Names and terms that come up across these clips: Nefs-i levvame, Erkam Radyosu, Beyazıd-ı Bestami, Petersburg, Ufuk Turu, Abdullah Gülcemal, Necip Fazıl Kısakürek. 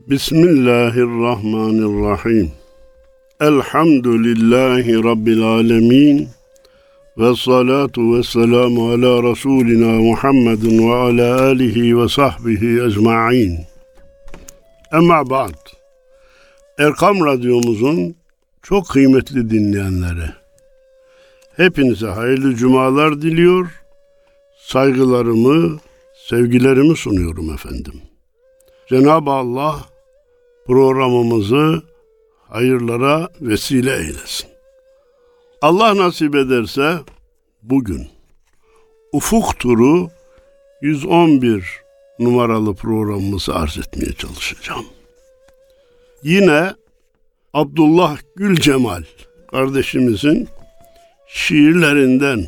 Bismillahirrahmanirrahim. Elhamdülillahi Rabbil alemin. Ve salatu ve selamu ala Resulina Muhammedin ve ala alihi ve sahbihi ecma'in. Ama ba'd. Erkam Radyomuzun çok kıymetli dinleyenleri, hepinize hayırlı cumalar diliyor, saygılarımı, sevgilerimi sunuyorum efendim. Cenab-ı Allah programımızı hayırlara vesile eylesin. Allah nasip ederse bugün Ufuk Turu 111 numaralı programımızı arz etmeye çalışacağım. Yine Abdullah Gülcemal kardeşimizin şiirlerinden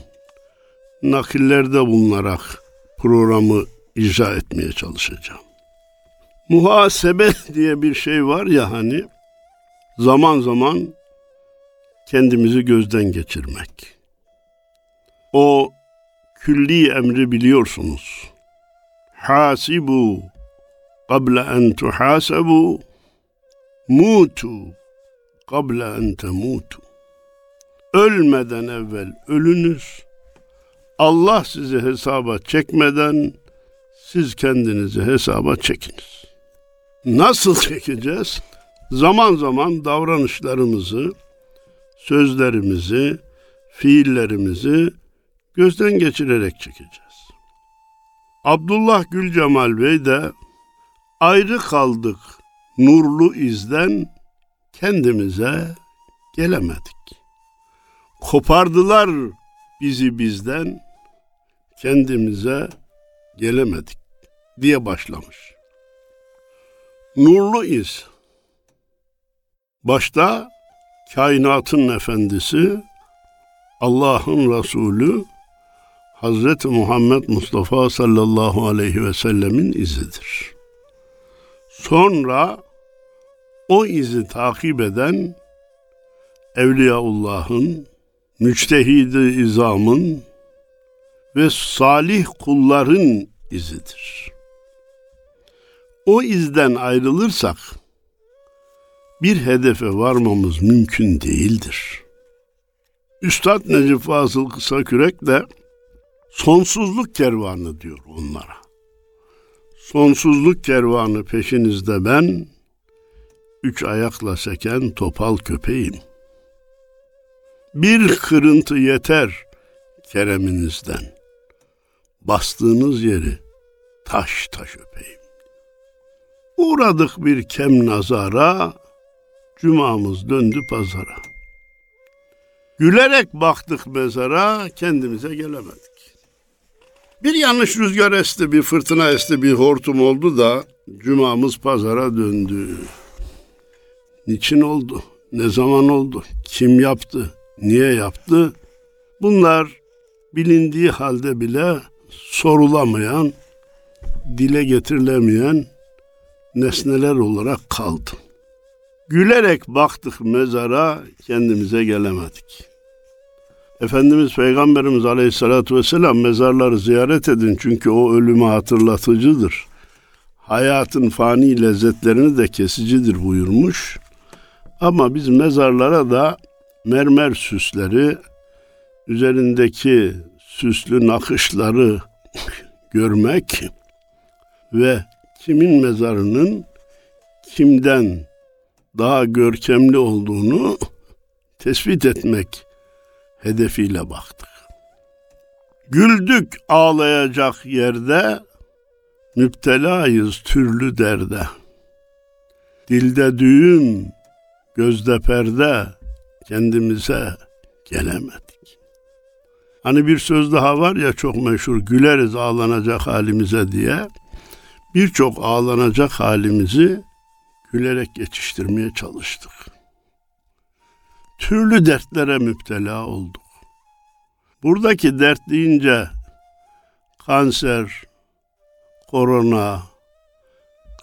nakillerde bulunarak programı icra etmeye çalışacağım. Muhasebe diye bir şey var ya hani, zaman zaman kendimizi gözden geçirmek. O külli emri biliyorsunuz. Hasibu qabla en tuhasabu, mutu qabla en temutu. Ölmeden evvel ölünüz, Allah sizi hesaba çekmeden siz kendinizi hesaba çekiniz. Nasıl çekeceğiz? Zaman zaman davranışlarımızı, sözlerimizi, fiillerimizi gözden geçirerek çekeceğiz. Abdullah Gülcemal Bey de ayrı kaldık nurlu izden, kendimize gelemedik. Kopardılar bizi bizden, kendimize gelemedik diye başlamış. Nurlu iz, başta kainatın efendisi, Allah'ın Resulü Hazreti Muhammed Mustafa sallallahu aleyhi ve sellemin izidir. Sonra o izi takip eden Evliyaullah'ın, müçtehid-i izamın ve salih kulların izidir. O izden ayrılırsak bir hedefe varmamız mümkün değildir. Üstad Necip Fazıl Kısakürek de sonsuzluk kervanı diyor onlara. Sonsuzluk kervanı peşinizde ben, üç ayakla seken topal köpeğim. Bir kırıntı yeter kereminizden, bastığınız yeri taş taş öpeyim. Uğradık bir kem nazara, cumamız döndü pazara. Gülerek baktık mezara, kendimize gelemedik. Bir yanlış rüzgar esti, bir fırtına esti, bir hortum oldu da cumamız pazara döndü. Niçin oldu? Ne zaman oldu? Kim yaptı? Niye yaptı? Bunlar bilindiği halde bile sorulamayan, dile getirilemeyen nesneler olarak kaldı. Gülerek baktık mezara, kendimize gelemedik. Efendimiz Peygamberimiz Aleyhisselatü Vesselam, mezarları ziyaret edin çünkü o ölümü hatırlatıcıdır, hayatın fani lezzetlerini de kesicidir buyurmuş. Ama biz mezarlara da mermer süsleri, üzerindeki süslü nakışları görmek ve kimin mezarının kimden daha görkemli olduğunu tespit etmek hedefiyle baktık. Güldük ağlayacak yerde, müptelayız türlü derde. Dilde düğüm, gözde perde, kendimize gelemedik. Hani bir söz daha var ya çok meşhur, güleriz ağlanacak halimize diye. Birçok ağlanacak halimizi gülerek geçiştirmeye çalıştık. Türlü dertlere müptela olduk. Buradaki dert deyince kanser, korona,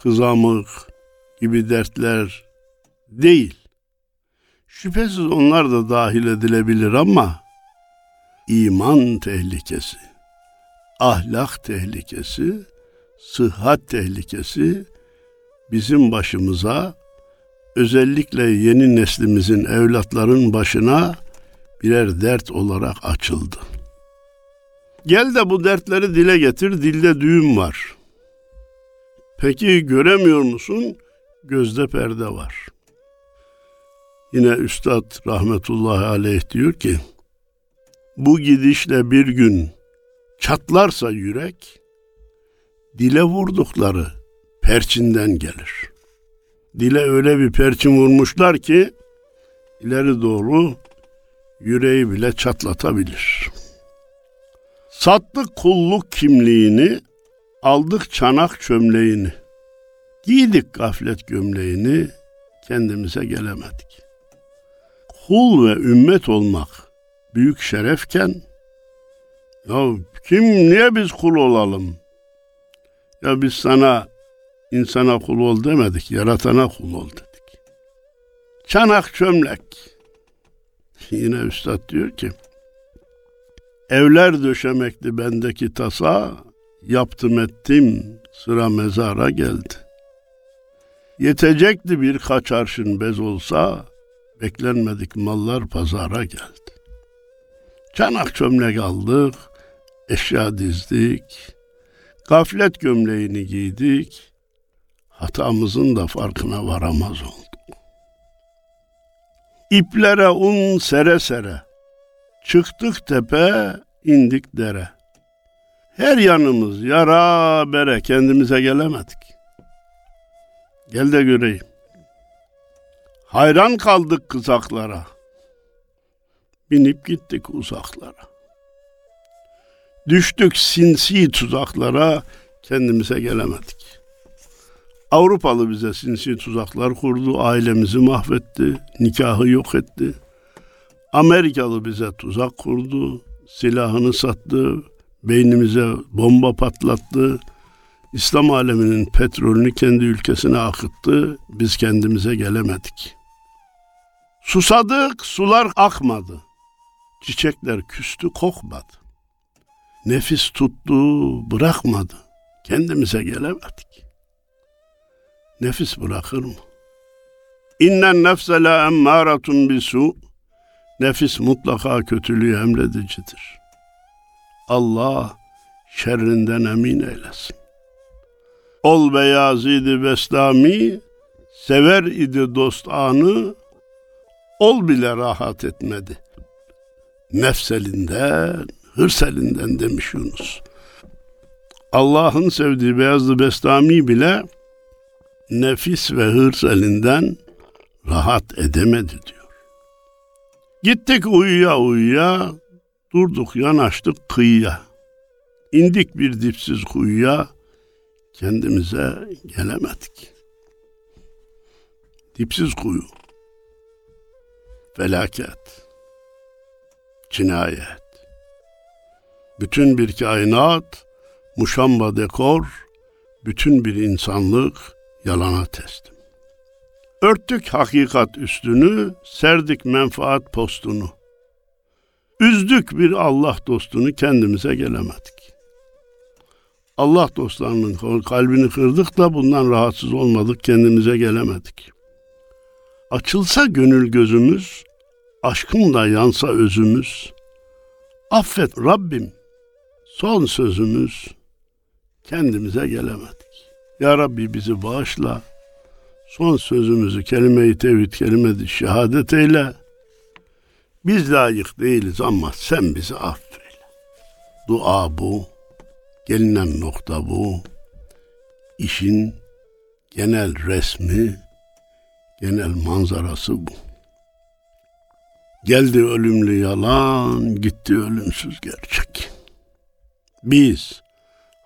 kızamık gibi dertler değil. Şüphesiz onlar da dahil edilebilir ama iman tehlikesi, ahlak tehlikesi, sıhhat tehlikesi bizim başımıza, özellikle yeni neslimizin, evlatların başına birer dert olarak açıldı. Gel de bu dertleri dile getir, dilde düğüm var. Peki göremiyor musun? Gözde perde var. Yine Üstad rahmetullahi aleyh diyor ki, bu gidişle bir gün çatlarsa yürek, dile vurdukları perçinden gelir. Dile öyle bir perçin vurmuşlar ki, ileri doğru yüreği bile çatlatabilir. Sattık kulluk kimliğini, aldık çanak çömleğini, giydik gaflet gömleğini, kendimize gelemedik. Kul ve ümmet olmak büyük şerefken, ya niye biz kul olalım? Ya biz sana, insana kul ol demedik, yaratana kul ol dedik. Çanak çömlek. Yine Üstad diyor ki, evler döşemekti bendeki tasa, yaptım ettim sıra mezara geldi. Yetecekti birkaç arşın bez olsa, beklenmedik mallar pazara geldi. Çanak çömlek aldık, eşya dizdik, gaflet gömleğini giydik, hatamızın da farkına varamaz olduk. İplere un sere sere, çıktık tepe, indik dere. Her yanımız yara bere, kendimize gelemedik. Gel de göreyim. Hayran kaldık kızaklara, binip gittik uzaklara. Düştük sinsi tuzaklara, kendimize gelemedik. Avrupalı bize sinsi tuzaklar kurdu, ailemizi mahvetti, nikahı yok etti. Amerikalı bize tuzak kurdu, silahını sattı, beynimize bomba patlattı. İslam aleminin petrolünü kendi ülkesine akıttı, biz kendimize gelemedik. Susadık, sular akmadı, çiçekler küstü, kokmadı. Nefis tuttu, bırakmadı, kendimize gelemedik. Nefis bırakır mı? İnnen nefse la emmâratun bisu, nefis mutlaka kötülüğü emredicidir. Allah şerrinden emin eylesin. Ol Beyazıd-ı Bestami, sever idi dost anı, ol bile rahat etmedi. Nefselinden, hırselinden demiş Yunus. Allah'ın sevdiği Beyazıd-ı Bestami bile nefis ve hırselinden rahat edemedi diyor. Gittik uyuya uyuya, durduk yanaştık kıyıya. İndik bir dipsiz kuyuya, kendimize gelemedik. Dipsiz kuyu, felaket, cinayet. Bütün bir kainat, muşamba dekor, bütün bir insanlık yalana teslim. Örttük hakikat üstünü, serdik menfaat postunu. Üzdük bir Allah dostunu, kendimize gelemedik. Allah dostlarının kalbini kırdık da bundan rahatsız olmadık, kendimize gelemedik. Açılsa gönül gözümüz, aşkın da yansa özümüz, affet Rabbim, son sözümüz, kendimize gelemedik. Ya Rabbi bizi bağışla, son sözümüzü kelime-i tevhid, kelime-i şehadet eyle. Biz layık değiliz ama sen bizi affeyle. Dua bu. Gelinen nokta bu, işin genel resmi, genel manzarası bu. Geldi ölümlü yalan, gitti ölümsüz gerçek. Biz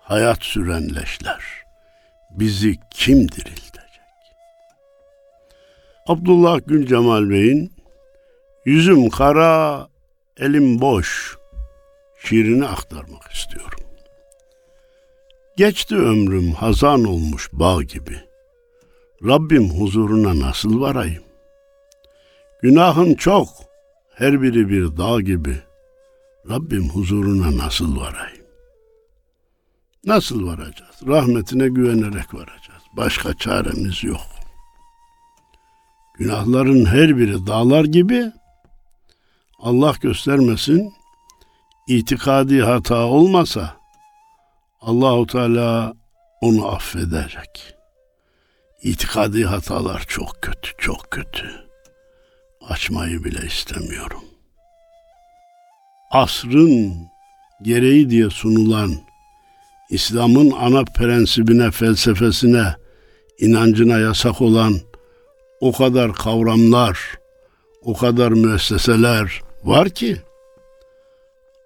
hayat süren leşler, bizi kim diriltecek? Abdullah Gülcemal Bey'in "Yüzüm kara, elim boş" şiirini aktarmak istiyorum. Geçti ömrüm hazan olmuş bağ gibi, Rabbim huzuruna nasıl varayım? Günahım çok, her biri bir dağ gibi, Rabbim huzuruna nasıl varayım? Nasıl varacağız? Rahmetine güvenerek varacağız. Başka çaremiz yok. Günahların her biri dağlar gibi, Allah göstermesin, itikadi hata olmasa Allahu Teala onu affedecek. İtikadi hatalar çok kötü, çok kötü. Açmayı bile istemiyorum. Asrın gereği diye sunulan İslam'ın ana prensibine, felsefesine, inancına yasak olan o kadar kavramlar, o kadar müesseseler var ki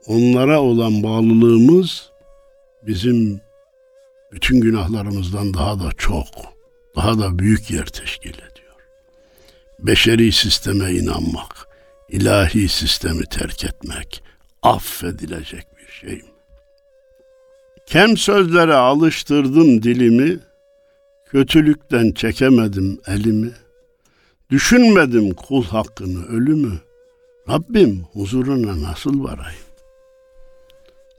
onlara olan bağlılığımız bizim bütün günahlarımızdan daha da çok, daha da büyük yer teşkil ediyor. Beşeri sisteme inanmak, ilahi sistemi terk etmek affedilecek bir şey mi? Kem sözlere alıştırdım dilimi, kötülükten çekemedim elimi, düşünmedim kul hakkını ölümü, Rabbim huzuruna nasıl varayım?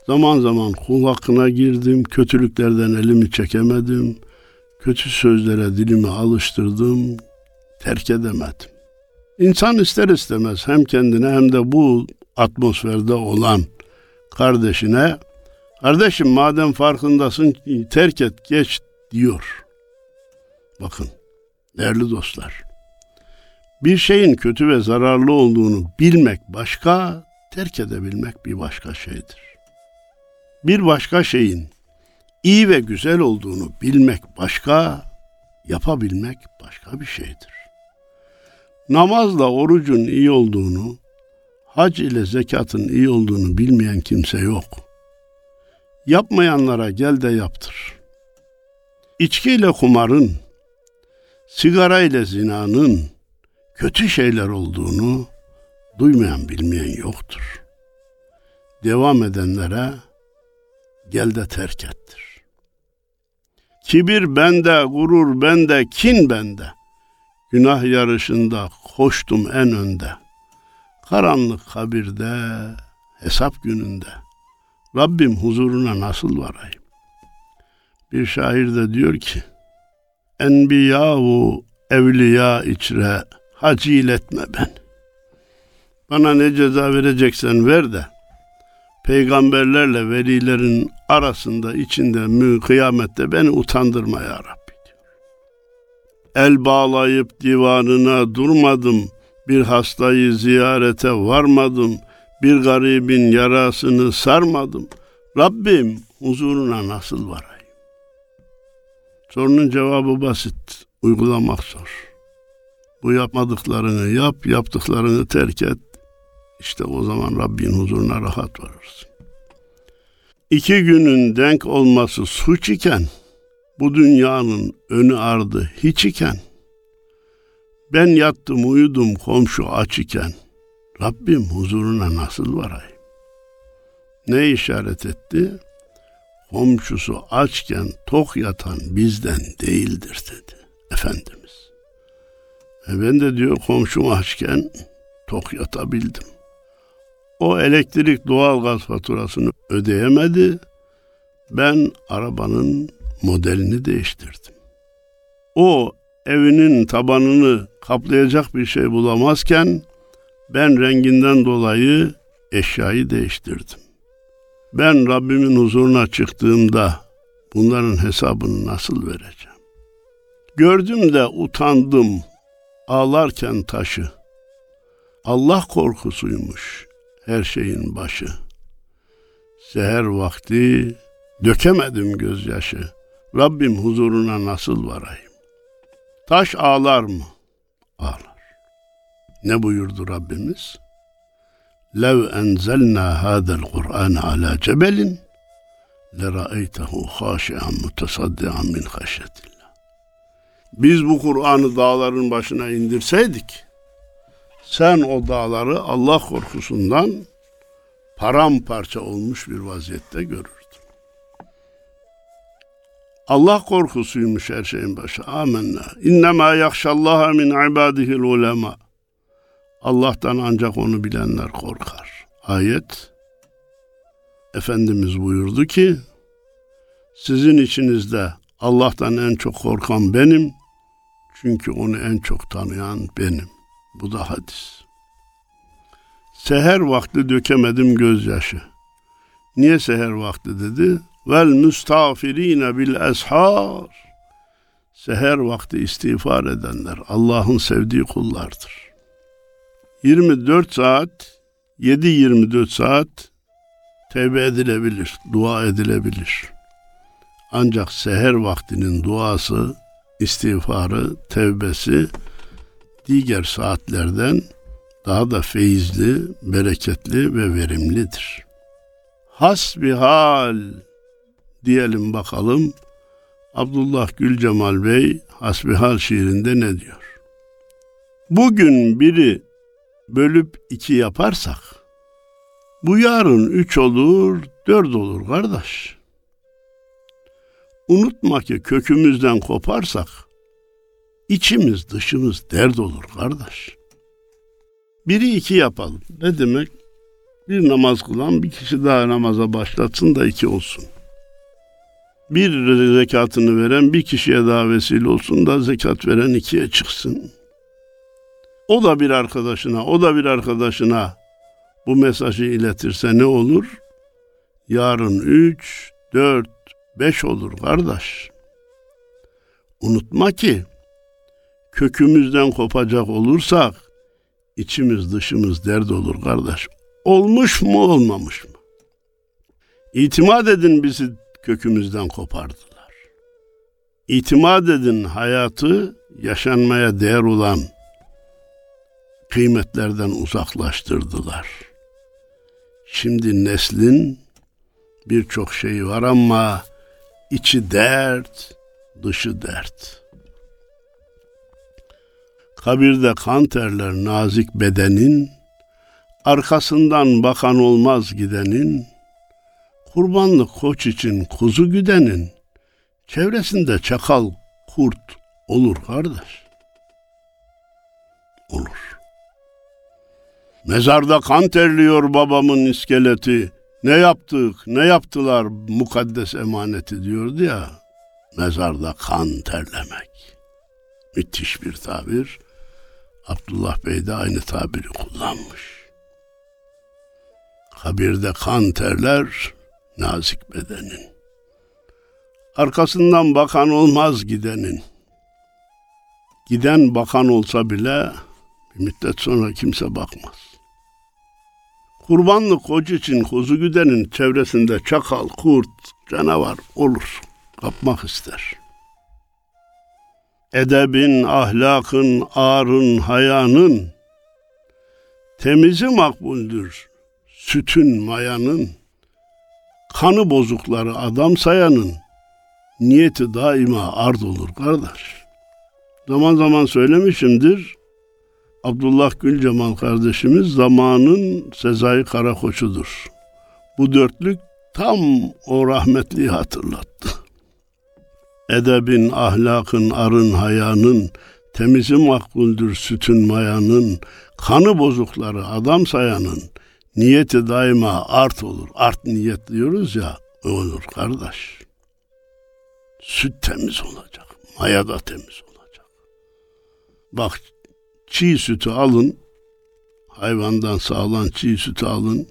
Zaman zaman kul hakkına girdim, kötülüklerden elimi çekemedim, kötü sözlere dilimi alıştırdım, terk edemedim. İnsan ister istemez hem kendine hem de bu atmosferde olan kardeşine, kardeşim madem farkındasın terk et geç diyor. Bakın değerli dostlar, bir şeyin kötü ve zararlı olduğunu bilmek başka, terk edebilmek bir başka şeydir. Bir başka şeyin iyi ve güzel olduğunu bilmek başka, yapabilmek başka bir şeydir. Namazla orucun iyi olduğunu, hac ile zekatın iyi olduğunu bilmeyen kimse yok. Yapmayanlara gel de yaptır. İçkiyle kumarın, sigara ile zinanın kötü şeyler olduğunu duymayan, bilmeyen yoktur. Devam edenlere gel de terk ettir. Kibir bende, gurur bende, kin bende. Günah yarışında koştum en önde. Karanlık kabirde, hesap gününde. Rabbim huzuruna nasıl varayım? Bir şair de diyor ki, Enbiya-u evliya içre, hacil etme ben. Bana ne ceza vereceksen ver de, peygamberlerle velilerin arasında, içinde, kıyamette beni utandırma ya Rabbi diyor. El bağlayıp divanına durmadım, bir hastayı ziyarete varmadım, bir garibin yarasını sarmadım. Rabbim huzuruna nasıl varayım? Sorunun cevabı basit, uygulamak zor. Bu yapmadıklarını yap, yaptıklarını terk et. İşte o zaman Rabbin huzuruna rahat varırsın. İki günün denk olması suç iken, bu dünyanın önü ardı hiç iken, ben yattım uyudum komşu aç iken, Rabbim huzuruna nasıl varayım? Ne işaret etti? Komşusu açken tok yatan bizden değildir dedi Efendimiz. Ben de diyor komşum açken tok yatabildim. O elektrik doğalgaz faturasını ödeyemedi. Ben arabanın modelini değiştirdim. O evinin tabanını kaplayacak bir şey bulamazken ben renginden dolayı eşyayı değiştirdim. Ben Rabbimin huzuruna çıktığımda bunların hesabını nasıl vereceğim? Gördüm de utandım ağlarken taşı. Allah korkusuymuş her şeyin başı. Seher vakti dökemedim gözyaşı. Rabbim huzuruna nasıl varayım? Taş ağlar mı? Ağlar. Ne buyurdu Rabbimiz? لَوْ اَنْزَلْنَا هَذَا الْقُرْآنَ عَلَى جَبَلٍ لَرَأَيْتَهُ خَاشِعًا مُتَصَدِّعًا مِنْ خَشْيَةِ اللّٰهِ. Biz bu Kur'an'ı dağların başına indirseydik, sen o dağları Allah korkusundan paramparça olmuş bir vaziyette görürdün. Allah korkusuymuş her şeyin başı. Âmennâ. İnnemâ yakşallâhe min ibâdihil ulemâ. Allah'tan ancak onu bilenler korkar. Ayet, Efendimiz buyurdu ki, sizin içinizde Allah'tan en çok korkan benim, çünkü onu en çok tanıyan benim. Bu da hadis. Seher vakti dökemedim gözyaşı. Niye seher vakti dedi? Vel müstağfirine bil eshar. Seher vakti istiğfar edenler Allah'ın sevdiği kullardır. 24 saat, 7-24 saat tevbe edilebilir, dua edilebilir. Ancak seher vaktinin duası, istiğfarı, tevbesi diğer saatlerden daha da feyizli, bereketli ve verimlidir. Hasbihal diyelim bakalım. Abdullah Gülcemal Bey Hasbihal şiirinde ne diyor? Bugün biri bölüp 2 yaparsak, bu yarın 3 olur, 4 olur kardeş. Unutma ki kökümüzden koparsak, içimiz dışımız dert olur kardeş. Biri 2 yapalım. Ne demek? Bir namaz kılan bir kişi daha namaza başlatsın da 2 olsun. Bir zekatını veren bir kişiye daha vesile olsun da zekat veren 2'ye çıksın. O da bir arkadaşına, o da bir arkadaşına bu mesajı iletirse ne olur? Yarın 3, 4, 5 olur kardeş. Unutma ki kökümüzden kopacak olursak içimiz dışımız dert olur kardeş. Olmuş mu olmamış mı? İtimat edin bizi kökümüzden kopardılar. İtimat edin hayatı yaşanmaya değer olan kıymetlerden uzaklaştırdılar. Şimdi neslin birçok şeyi var ama içi dert, dışı dert. Kabirde kan terler nazik bedenin, arkasından bakan olmaz gidenin, kurbanlık koç için kuzu güdenin, çevresinde çakal, kurt olur kardeş. Olur. Mezarda kan terliyor babamın iskeleti, ne yaptık, ne yaptılar mukaddes emaneti diyordu ya, mezarda kan terlemek. Müthiş bir tabir. Abdullah Bey de aynı tabiri kullanmış. Kabirde kan terler nazik bedenin, arkasından bakan olmaz gidenin. Giden bakan olsa bile bir müddet sonra kimse bakmaz. Kurbanlık koca için kuzu güdenin çevresinde çakal, kurt, canavar olur, kapmak ister. Edebin, ahlakın, arın, hayanın, temizi makbuldür sütün, mayanın, kanı bozukları adam sayanın niyeti daima ard olur kardeş. Zaman zaman söylemişimdir. Abdullah Gülcemal kardeşimiz zamanın Sezai Karakoç'udur. Bu dörtlük tam o rahmetliyi hatırlattı. Edebin, ahlakın, arın, hayanın, temizi makbuldür sütün, mayanın, kanı bozukları adam sayanın niyeti daima art olur. Art niyet diyoruz ya, o olur kardeş. Süt temiz olacak, maya da temiz olacak. Bak, çiğ sütü alın, hayvandan sağlam çiğ sütü alın,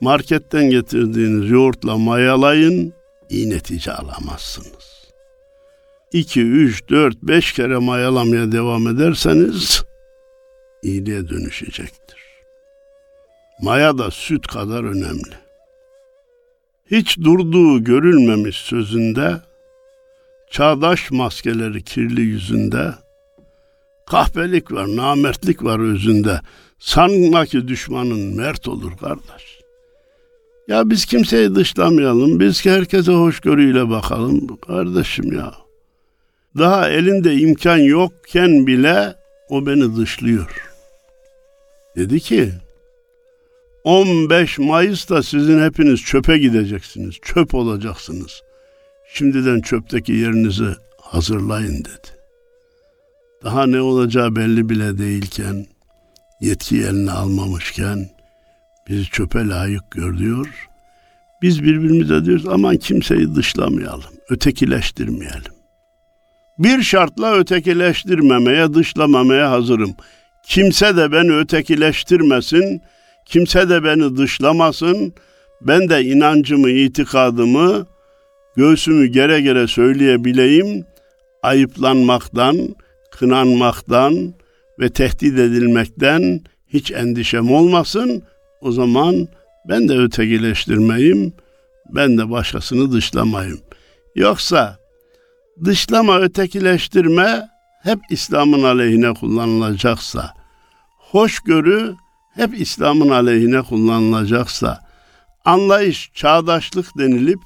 marketten getirdiğiniz yoğurtla mayalayın, iyi netice alamazsınız. 2, 3, 4, 5 kere mayalamaya devam ederseniz iyiliğe dönüşecektir. Maya da süt kadar önemli. Hiç durduğu görülmemiş sözünde, çağdaş maskeleri kirli yüzünde, kahpelik var, namertlik var özünde. Sanma ki düşmanın mert olur kardeş. Ya biz kimseyi dışlamayalım, biz herkese hoşgörüyle bakalım kardeşim ya. Daha elinde imkan yokken bile o beni dışlıyor. Dedi ki, 15 Mayıs'ta sizin hepiniz çöpe gideceksiniz, çöp olacaksınız. Şimdiden çöpteki yerinizi hazırlayın dedi. Daha ne olacağı belli bile değilken, yetki eline almamışken bizi çöpe layık görüyor, Biz birbirimize diyoruz aman kimseyi dışlamayalım, ötekileştirmeyelim. Bir şartla ötekileştirmemeye, dışlamamaya hazırım. Kimse de beni ötekileştirmesin, kimse de beni dışlamasın. Ben de inancımı, itikadımı, göğsümü gere gere söyleyebileyim. Ayıplanmaktan, kınanmaktan ve tehdit edilmekten hiç endişem olmasın. O zaman ben de ötekileştirmeyim, ben de başkasını dışlamayım. Yoksa dışlama, ötekileştirme hep İslam'ın aleyhine kullanılacaksa, hoşgörü hep İslam'ın aleyhine kullanılacaksa, anlayış, çağdaşlık denilip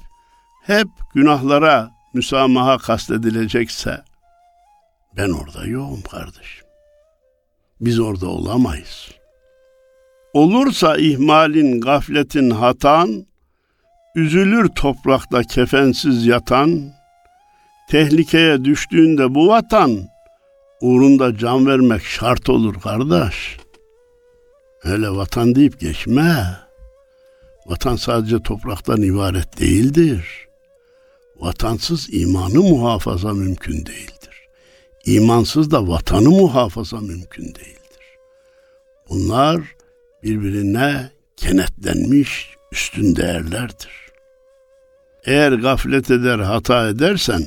hep günahlara müsamaha kastedilecekse, ben orada yokum kardeşim. Biz orada olamayız. Olursa ihmalin, gafletin, hatan, üzülür toprakta kefensiz yatan, tehlikeye düştüğünde bu vatan, uğrunda can vermek şart olur kardeş. Öyle vatan deyip geçme. Vatan sadece topraktan ibaret değildir. Vatansız imanı muhafaza mümkün değildir. İmansız da vatanı muhafaza mümkün değildir. Bunlar birbirine kenetlenmiş üstün değerlerdir. Eğer gaflet eder, hata edersen,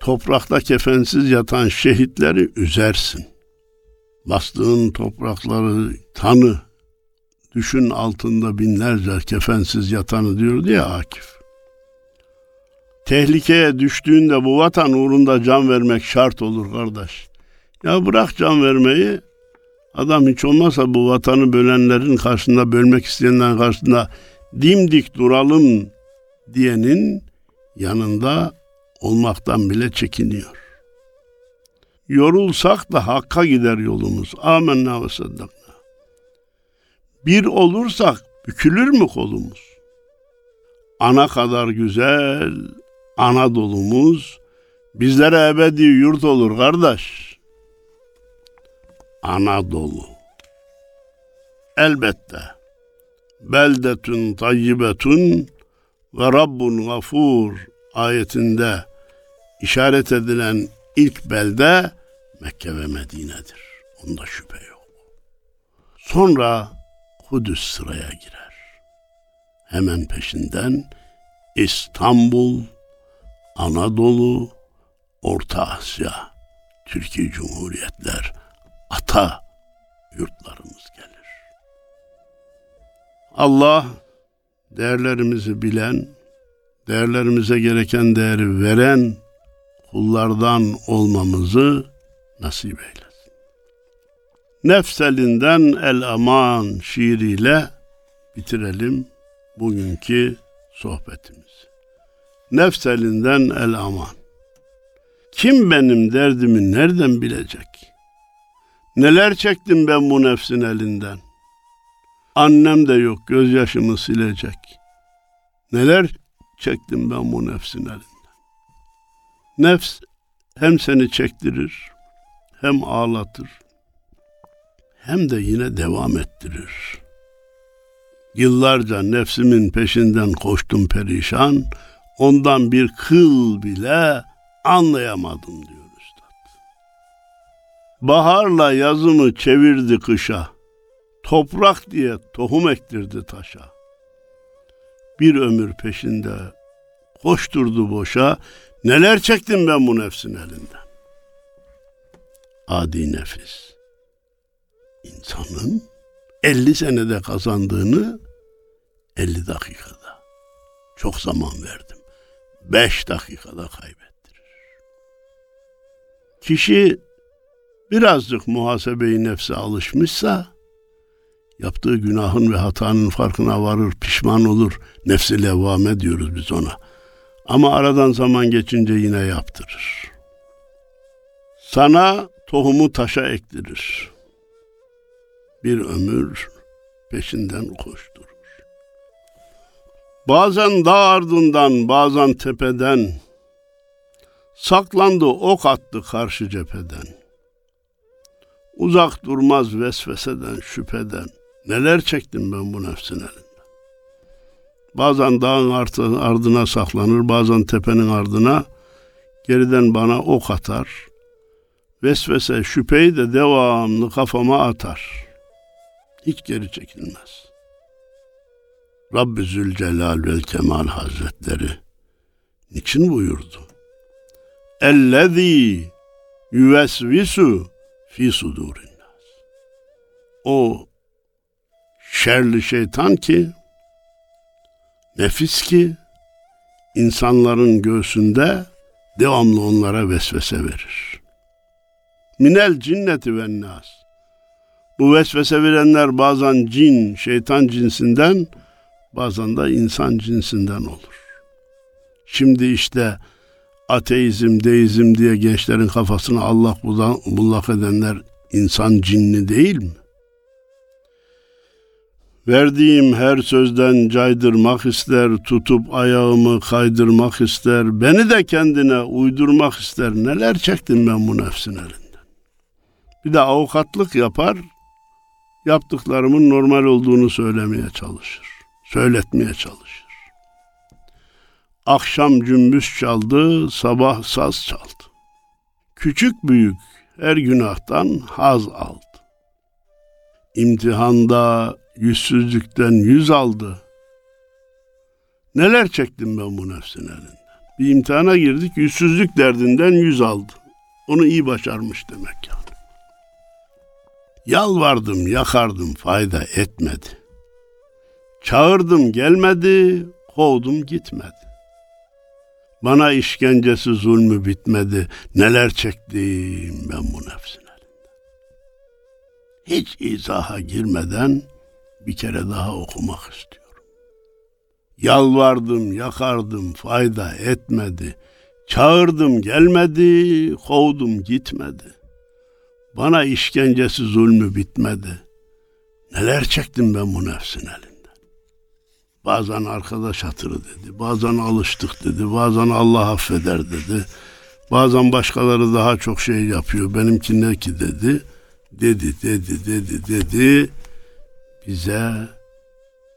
toprakta kefensiz yatan şehitleri üzersin. Bastığın toprakları tanı, düşün altında binlerce kefensiz yatanı diyordu ya Akif. Tehlikeye düştüğünde bu vatan uğrunda can vermek şart olur kardeş. Ya bırak can vermeyi, adam hiç olmazsa bu vatanı bölenlerin karşısında, bölmek isteyenlerin karşısında dimdik duralım diyenin yanında olmaktan bile çekiniyor. Yorulsak da hakka gider yolumuz. Âmennâ ve saddaknâ. Bir olursak bükülür mü kolumuz? Ana kadar güzel Anadolu'muz bizlere ebedi yurt olur kardeş. Anadolu. Elbette. Beldetün tayyibetün ve Rabbun gafur ayetinde işaret edilen ilk belde Mekke ve Medine'dir. Onda şüphe yok. Sonra Kudüs sıraya girer. Hemen peşinden İstanbul, Anadolu, Orta Asya, Türkiye Cumhuriyetler, ata yurtlarımız gelir. Allah değerlerimizi bilen, değerlerimize gereken değeri veren kullardan olmamızı nasip eylesin. Nefselinden el aman şiiriyle bitirelim bugünkü sohbetimizi. Nefselinden el aman. Kim benim derdimi nereden bilecek? Neler çektim ben bu nefsin elinden? Annem de yok gözyaşımı silecek. Neler çektim ben bu nefsin elinden? Nefs hem seni çektirir, hem ağlatır, hem de yine devam ettirir. Yıllarca nefsimin peşinden koştum perişan, ondan bir kıl bile anlayamadım diyor üstad. Baharla yazımı çevirdi kışa, toprak diye tohum ektirdi taşa. Bir ömür peşinde koşturdu boşa, neler çektim ben bu nefsin elinden? Adi nefis, insanın 50 senede kazandığını 50 dakikada, çok zaman verdim, 5 dakikada kaybettirir. Kişi birazcık muhasebeyi nefse alışmışsa, yaptığı günahın ve hatanın farkına varır, pişman olur. Nefs-i levvame diyoruz biz ona. Ama aradan zaman geçince yine yaptırır. Sana tohumu taşa ektirir. Bir ömür peşinden koşturur. Bazen dağ ardından, bazen tepeden, saklandı, ok attı karşı cepheden. Uzak durmaz vesveseden, şüpheden, neler çektim ben bu nefsin elinden? Bazen dağın ardına saklanır, bazen tepenin ardına, geriden bana ok atar. Vesvese, şüpheyi de devamlı kafama atar. Hiç geri çekilmez. Rabbi Zülcelal vel Kemal Hazretleri niçin buyurdu? Ellezî yüvesvisu fî sudûrinnâs. O şerli şeytan ki, nefis ki, insanların göğsünde devamlı onlara vesvese verir. Minel cinneti vennâs. Bu vesvese verenler bazen cin, şeytan cinsinden, bazen de insan cinsinden olur. Şimdi işte ateizm, deizm diye gençlerin kafasını allak bullak edenler insan cinni değil mi? Verdiğim her sözden caydırmak ister, tutup ayağımı kaydırmak ister, beni de kendine uydurmak ister. Neler çektim ben bu nefsin elinden. Bir de avukatlık yapar, yaptıklarımın normal olduğunu söylemeye çalışır, söyletmeye çalışır. Akşam cümbüş çaldı, sabah saz çaldı. Küçük büyük her günahtan haz aldı. İmtihanda, yüzsüzlükten yüz aldı. Neler çektim ben bu nefsin elinden. Bir imtihana girdik, yüzsüzlük derdinden yüz aldı. Onu iyi başarmış demek yani. Yalvardım, yakardım, fayda etmedi. Çağırdım, gelmedi, kovdum, gitmedi. Bana işkencesi, zulmü bitmedi. Neler çektim ben bu nefsin elinden. Hiç izaha girmeden bir kere daha okumak istiyorum. Yalvardım, yakardım, fayda etmedi. Çağırdım, gelmedi, kovdum, gitmedi. Bana işkencesi, zulmü bitmedi. Neler çektim ben bu nefsin elinden. Bazen arkadaş hatırı dedi, bazen alıştık dedi, bazen Allah affeder dedi. Bazen başkaları daha çok şey yapıyor, benimki ne ki dedi. Dedi. Bize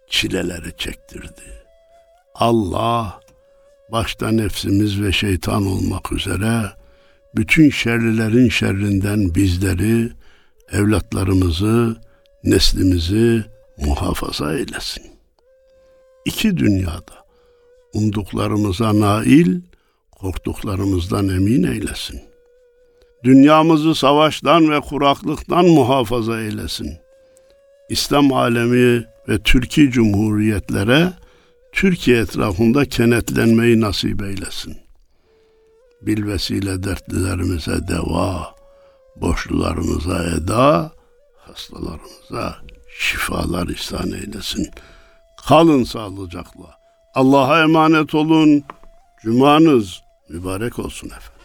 çileleri çektirdi. Allah başta nefsimiz ve şeytan olmak üzere bütün şerlilerin şerrinden bizleri, evlatlarımızı, neslimizi muhafaza eylesin. İki dünyada umduklarımıza nail, korktuklarımızdan emin eylesin. Dünyamızı savaştan ve kuraklıktan muhafaza eylesin. İslam alemi ve Türkiye Cumhuriyetlere, Türkiye etrafında kenetlenmeyi nasip eylesin. Bilvesile dertlilerimize deva, borçlularımıza eda, hastalarımıza şifalar ihsan eylesin. Kalın sağlıcakla. Allah'a emanet olun. Cumanız mübarek olsun efendim.